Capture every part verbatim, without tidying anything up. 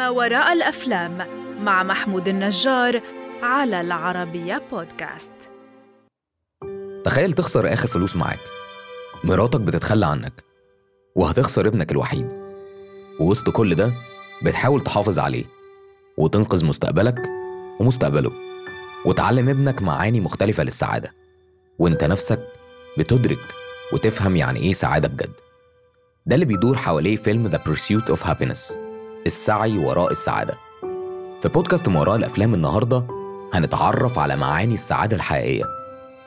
ما وراء الأفلام مع محمود النجار على العربية بودكاست. تخيل تخسر آخر فلوس معاك، مراتك بتتخلى عنك، وهتخسر ابنك الوحيد، ووسط كل ده بتحاول تحافظ عليه وتنقذ مستقبلك ومستقبله، وتعلم ابنك معاني مختلفة للسعادة، وانت نفسك بتدرك وتفهم يعني ايه سعادة بجد. ده اللي بيدور حواليه فيلم The Pursuit of Happiness، السعي وراء السعادة. في بودكاست ما وراء الأفلام النهاردة هنتعرف على معاني السعادة الحقيقية،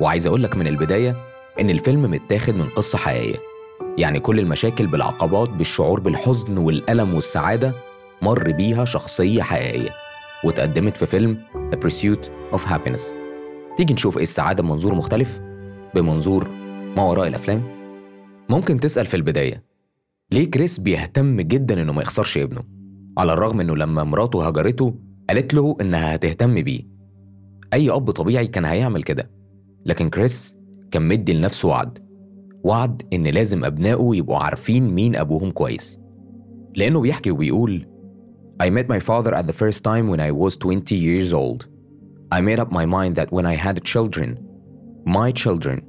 وعايز أقولك من البداية إن الفيلم متاخد من قصة حقيقية، يعني كل المشاكل بالعقبات بالشعور بالحزن والألم والسعادة مر بيها شخصية حقيقية، وتقدمت في فيلم The Pursuit of Happiness. تيجي نشوف إيه السعادة بمنظور مختلف، بمنظور ما وراء الأفلام. ممكن تسأل في البداية، ليه كريس بيهتم جداً إنه ما يخسرش ابنه؟ على الرغم إنه لما مراته هجرته قالت له إنها هتهتم بيه. أي أب طبيعي كان هيعمل كده، لكن كريس كان مدي لنفسه وعد وعد إن لازم أبنائه يبقوا عارفين مين أبوهم كويس، لأنه بيحكي وبيقول I met my father at the first time when I was twenty years old. I made up my mind that when I had children, my children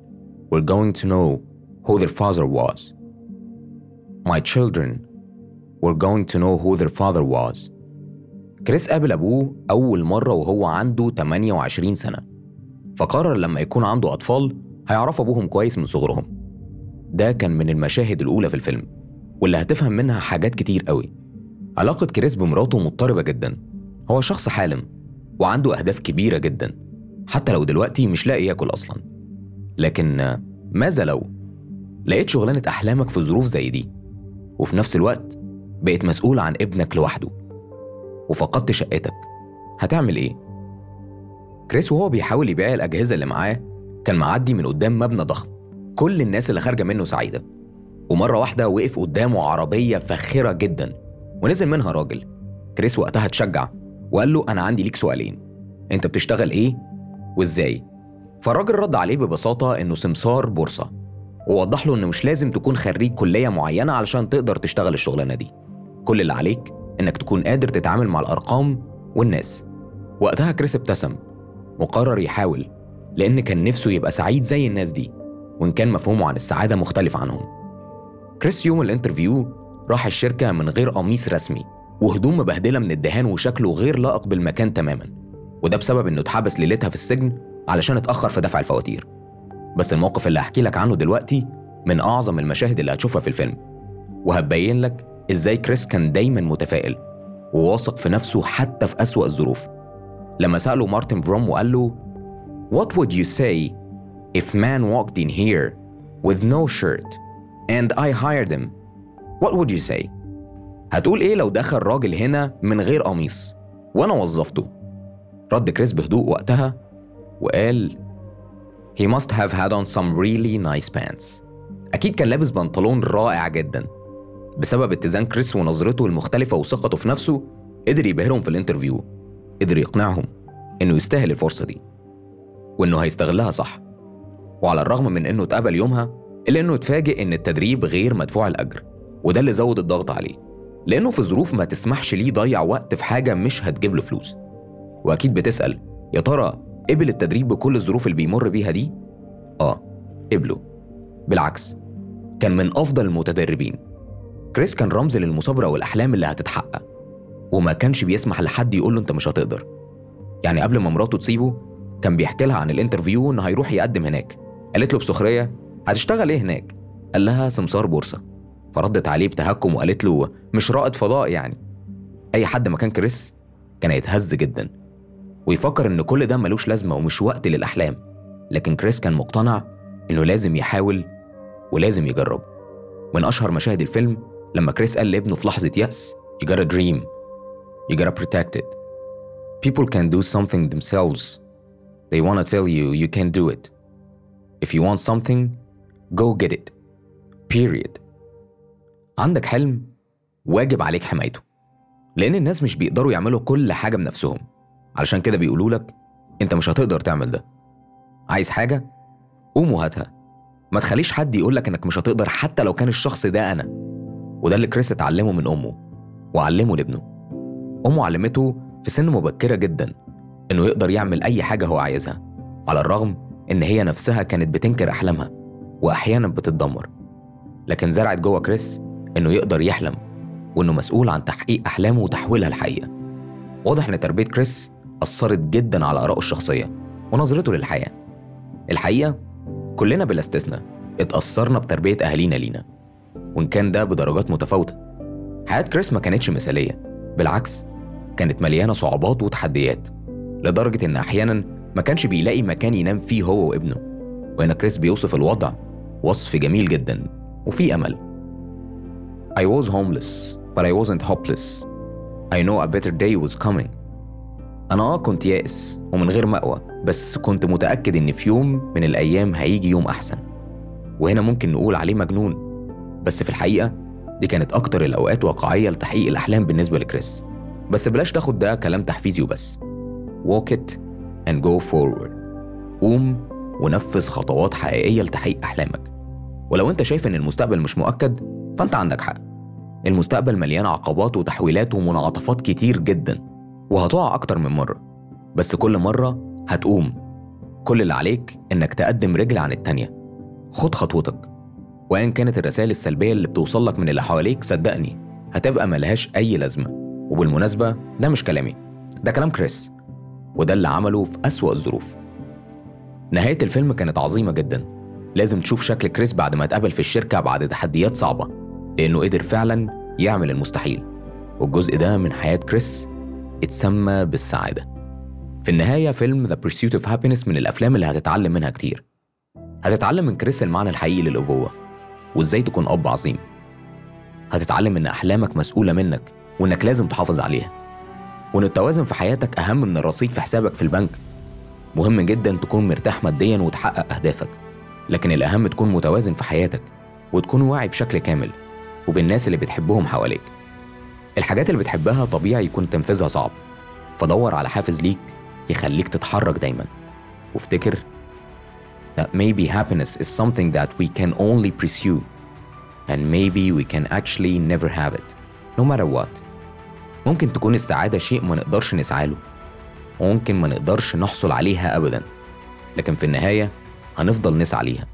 were going to know who their father was. My children were going to know who their father was. كريس قابل أبوه أول مرة وهو عنده ثمانية وعشرين سنة، فقرر لما يكون عنده أطفال هيعرف أبوهم كويس من صغرهم. ده كان من المشاهد الأولى في الفيلم، واللي هتفهم منها حاجات كتير قوي. علاقة كريس بمراته مضطربة جدا، هو شخص حالم وعنده أهداف كبيرة جدا، حتى لو دلوقتي مش لاقي ياكل أصلا. لكن ماذا لو لقيت شغلانة أحلامك في ظروف زي دي، وفي نفس الوقت بقيت مسؤول عن ابنك لوحده، وفقدت شقتك، هتعمل ايه؟ كريس وهو بيحاول يبيع الأجهزة اللي معاه كان معدي من قدام مبنى ضخم كل الناس اللي خارجة منه سعيدة، ومرة واحدة وقف قدامه عربية فاخرة جدا ونزل منها راجل. كريس وقتها اتشجع وقال له أنا عندي ليك سؤالين، أنت بتشتغل ايه وازاي؟ فالراجل رد عليه ببساطة إنه سمسار بورصة، ووضح له إنه مش لازم تكون خريج كلية معينة علشان تقدر تشتغل الشغلانة دي، كل اللي عليك إنك تكون قادر تتعامل مع الأرقام والناس. وقتها كريس ابتسم وقرر يحاول، لأن كان نفسه يبقى سعيد زي الناس دي، وإن كان مفهومه عن السعادة مختلف عنهم. كريس يوم الانترفيو راح الشركة من غير قميص رسمي، وهدوم مبهدلة من الدهان، وشكله غير لائق بالمكان تماماً، وده بسبب إنه اتحبس ليلتها في السجن علشان اتأخر في دفع الفواتير. بس الموقف اللي هحكي لك عنه دلوقتي من أعظم المشاهد اللي هتشوفها في الفيلم، وهبين لك إزاي كريس كان دايماً متفائل وواثق في نفسه حتى في أسوأ الظروف. لما سأله مارتن فروم وقال له What would you say if man walked in here with no shirt and I hired him? What would you say? هتقول إيه لو دخل راجل هنا من غير قميص وأنا وظفته؟ رد كريس بهدوء وقتها وقال He must have had on some really nice pants. أكيد كان لابس بنطلون رائع جداً. بسبب اتزان كريس ونظرته المختلفة وثقته في نفسه قدر يبهرهم في الانترفيو، قدر يقنعهم إنه يستاهل الفرصة دي وإنه هيستغلها صح. وعلى الرغم من إنه اتقبل يومها، إلا إنه اتفاجئ إن التدريب غير مدفوع الأجر، وده اللي زود الضغط عليه، لأنه في ظروف ما تسمحش ليه ضيع وقت في حاجة مش هتجيب له فلوس. وأكيد بتسأل يا ترى قبل التدريب بكل الظروف اللي بيمر بيها دي؟ آه قبله، بالعكس كان من أفضل المتدربين. كريس كان رمز للمثابرة والأحلام اللي هتتحقق، وما كانش بيسمح لحد يقوله أنت مش هتقدر. يعني قبل ما مراته تسيبه كان بيحكي لها عن الانترفيو إنه هيروح يقدم هناك، قالت له بسخرية هتشتغل إيه هناك؟ قال لها سمسار بورصة، فردت عليه بتهكم وقالت له مش رائد فضاء يعني؟ أي حد مكان كريس كان هيتهز جداً ويفكر إن كل ده ملوش لازمة ومش وقت للأحلام، لكن كريس كان مقتنع إنه لازم يحاول ولازم يجرب. من أشهر مشاهد الفيلم لما كريس قال لابنه في لحظة يأس You gotta dream, you gotta protect it. People can do something themselves. They wanna tell you you can do it. If you want something, go get it. Period. عندك حلم واجب عليك حمايته، لأن الناس مش بيقدروا يعملوا كل حاجة بنفسهم، علشان كده بيقولوا لك انت مش هتقدر تعمل ده. عايز حاجه قوم وهاتها، ما تخليش حد يقول لك انك مش هتقدر حتى لو كان الشخص ده انا. وده اللي كريس اتعلمه من امه وعلمه لابنه. أمه علمته في سن مبكرة جدا إنه يقدر يعمل أي حاجة هو عايزها، على الرغم إن هي نفسها كانت بتنكر أحلامها وأحيانا بتتدمر، لكن زرعت جوه كريس إنه يقدر يحلم وإنه مسؤول عن تحقيق أحلامه وتحويلها الحقيقة. واضح إن تربية كريس أثرت جدا على آرائه الشخصية ونظرته للحياة. الحقيقة كلنا بلا استثناء اتأثرنا بتربية أهالينا لينا، وإن كان ده بدرجات متفاوتة. حياة كريس ما كانتش مثالية، بالعكس كانت مليانة صعوبات وتحديات، لدرجة إن أحياناً ما كانش بيلاقي مكان ينام فيه هو وابنه. وهنا كريس بيوصف الوضع وصف جميل جداً وفيه أمل. I was homeless but I wasn't hopeless. I know a better day was coming. أنا آه كنت يائس ومن غير مأوى، بس كنت متأكد إن في يوم من الأيام هيجي يوم أحسن. وهنا ممكن نقول عليه مجنون، بس في الحقيقة دي كانت أكتر الأوقات واقعية لتحقيق الأحلام بالنسبة لكريس. بس بلاش تاخد ده كلام تحفيزي وبس. Walk it and go forward. قوم ونفذ خطوات حقيقية لتحقيق أحلامك. ولو أنت شايف إن المستقبل مش مؤكد فأنت عندك حق. المستقبل مليان عقبات وتحويلات ومنعطفات كتير جدا، وهتقع أكتر من مرة، بس كل مرة هتقوم. كل اللي عليك إنك تقدم رجل عن التانية، خد خطوتك. وإن كانت الرسائل السلبية اللي بتوصل لك من اللي حواليك صدقني هتبقى ملهاش أي لازمة. وبالمناسبة ده مش كلامي، ده كلام كريس، وده اللي عمله في أسوأ الظروف. نهاية الفيلم كانت عظيمة جدا. لازم تشوف شكل كريس بعد ما اتقابل في الشركة بعد تحديات صعبة، لأنه قدر فعلا يعمل المستحيل، والجزء ده من حياة كريس اتسمى بالسعادة. في النهاية فيلم The Pursuit of Happiness من الأفلام اللي هتتعلم منها كتير. هتتعلم من كريس المعنى الحقيقي للأبوة وإزاي تكون أب عظيم. هتتعلم إن أحلامك مسؤولة منك وإنك لازم تحافظ عليها، وإن التوازن في حياتك أهم من الرصيد في حسابك في البنك. مهم جدا تكون مرتاح ماديا وتحقق أهدافك، لكن الأهم تكون متوازن في حياتك وتكون واعي بشكل كامل وبالناس اللي بتحبهم حواليك. الحاجات اللي بتحبها طبيعي يكون تنفيذها صعب، فدور على حافز ليك يخليك تتحرك دايما. وافتكر that maybe happiness is something that we can only pursue, and maybe we can actually never have it, no matter what. ممكن تكون السعادة شيء ما نقدرش نسعى له، وممكن ما نقدرش نحصل عليها أبدا، لكن في النهاية هنفضل نسعى ليها.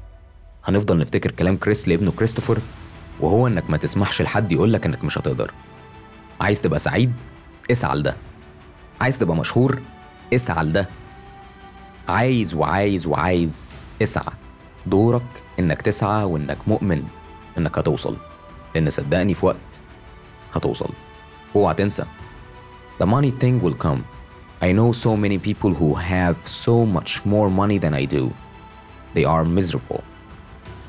هنفضل نفتكر كلام كريس لابنه كريستوفر، وهو إنك ما تسمحش لحد يقولك إنك مش هتقدر. عايز تبقى سعيد؟ اسعى لده. عايز تبقى مشهور؟ اسعى لده. عايز وعايز وعايز اسعى. دورك إنك تسعى وإنك مؤمن إنك هتوصل، لأن صدقني في وقت هتوصل. اوعى تنسى The money thing will come. I know so many people who have so much more money than I do. They are miserable.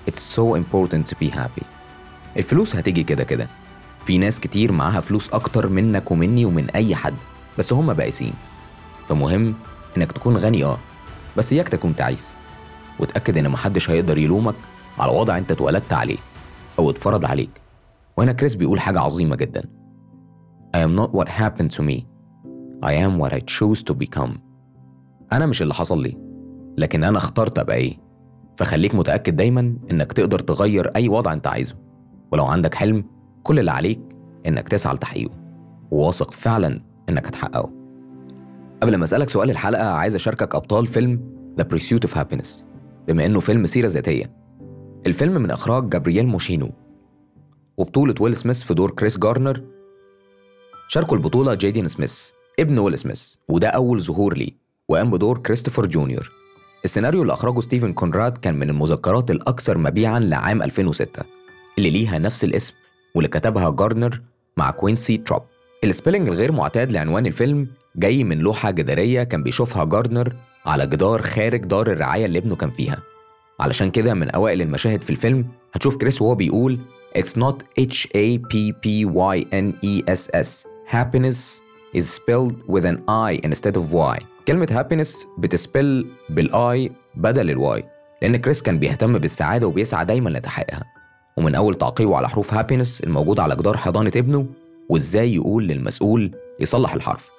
It's so important to be happy. الفلوس هتيجي كده كده. في ناس كتير معاها فلوس أكتر منك ومني ومن أي حد، بس هم بائسين. فمهم إنك تكون غني آه بس إياك تكون تعيس. وتأكد إن محدش هيقدر يلومك على وضع أنت اتولدت عليه أو اتفرض عليك. وهنا كريس بيقول حاجة عظيمة جدا. I am not what happened to me. I am what I chose to become. أنا مش اللي حصل لي، لكن أنا اخترت أبقى إيه. فخليك متأكد دايما إنك تقدر تغير أي وضع أنت عايزه. ولو عندك حلم كل اللي عليك إنك تسعى لتحقيقه، وواثق فعلا إنك هتحققه. قبل ما أسألك سؤال الحلقة عايز أشاركك أبطال فيلم The Pursuit of Happiness، بما إنه فيلم سيرة ذاتية. الفيلم من إخراج جابرييل موشينو وبطولة ويل سميث في دور كريس جارنر. شاركوا البطولة جايدن سميث ابن ويل سميث، وده أول ظهور ليه، وقام بدور كريستوفر جونيور. السيناريو اللي أخرجه ستيفن كونراد كان من المذكرات الأكثر مبيعاً لعام ألفين وستة اللي ليها نفس الاسم، واللي كتبها جارنر مع كوينسي تروب. السبيلنج الغير معتاد لعنوان الفيلم جاي من لوحة جدارية كان بيشوفها جارنر على جدار خارج دار الرعاية اللي ابنه كان فيها. علشان كده من أوائل المشاهد في الفيلم هتشوف كريس وهو بيقول It's not H-A-P-P-Y-N-E-S-S. Happiness is spelled with an I instead of Y. كلمة happiness بتسبل بالI بدل الواي، لأن كريس كان بيهتم بالسعادة وبيسعى دايما لتحقيقها. ومن أول تعقيبه على حروف happiness الموجود على جدار حضانة ابنه وإزاي يقول للمسؤول يصلح الحرف،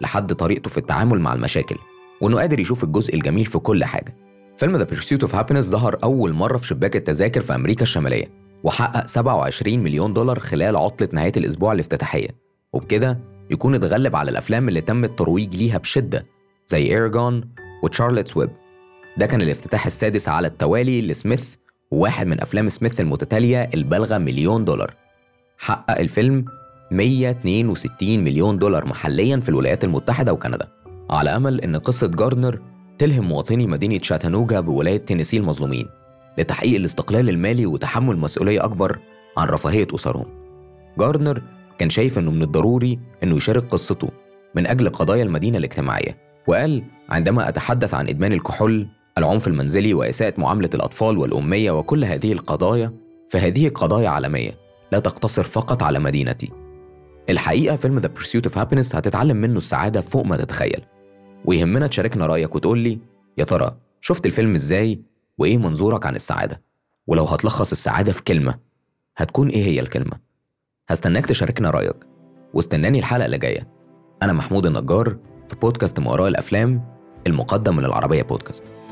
لحد طريقته في التعامل مع المشاكل، وإنه قادر يشوف الجزء الجميل في كل حاجة. فيلم The Pursuit of Happiness ظهر أول مرة في شباك التذاكر في أمريكا الشمالية، وحقق سبعة وعشرين مليون دولار خلال عطلة نهاية الأسبوع الافتتاحية، وبكده يكون اتغلب على الأفلام اللي تم الترويج ليها بشدة زي إيرغون وتشارلتس ويب. ده كان الافتتاح السادس على التوالي لسميث، وواحد من أفلام سميث المتتالية البالغة مليون دولار. حقق الفيلم مية واتنين وستين مليون دولار محلياً في الولايات المتحدة وكندا، على أمل إن قصة جارنر تلهم مواطني مدينة شاتانوجا بولاية تينيسي المظلومين لتحقيق الاستقلال المالي وتحمل مسؤولية أكبر عن رفاهية أسرهم. جارنر كان شايف إنه من الضروري إنه يشارك قصته من أجل قضايا المدينة الاجتماعية، وقال: عندما أتحدث عن إدمان الكحول، العنف المنزلي، وإساءة معاملة الأطفال والأمية وكل هذه القضايا، فهذه قضايا عالمية لا تقتصر فقط على مدينتي. الحقيقة فيلم The Pursuit of Happiness هتتعلم منه السعادة فوق ما تتخيل، ويهمنا تشاركنا رأيك وتقول لي: يا ترى شفت الفيلم إزاي؟ وإيه منظورك عن السعادة؟ ولو هتلخص السعادة في كلمة، هتكون إيه هي الكلمة؟ هستناك تشاركنا رأيك، واستناني الحلقة اللي جاية. أنا محمود النجار في بودكاست ما وراء الأفلام، المقدم من العربية بودكاست.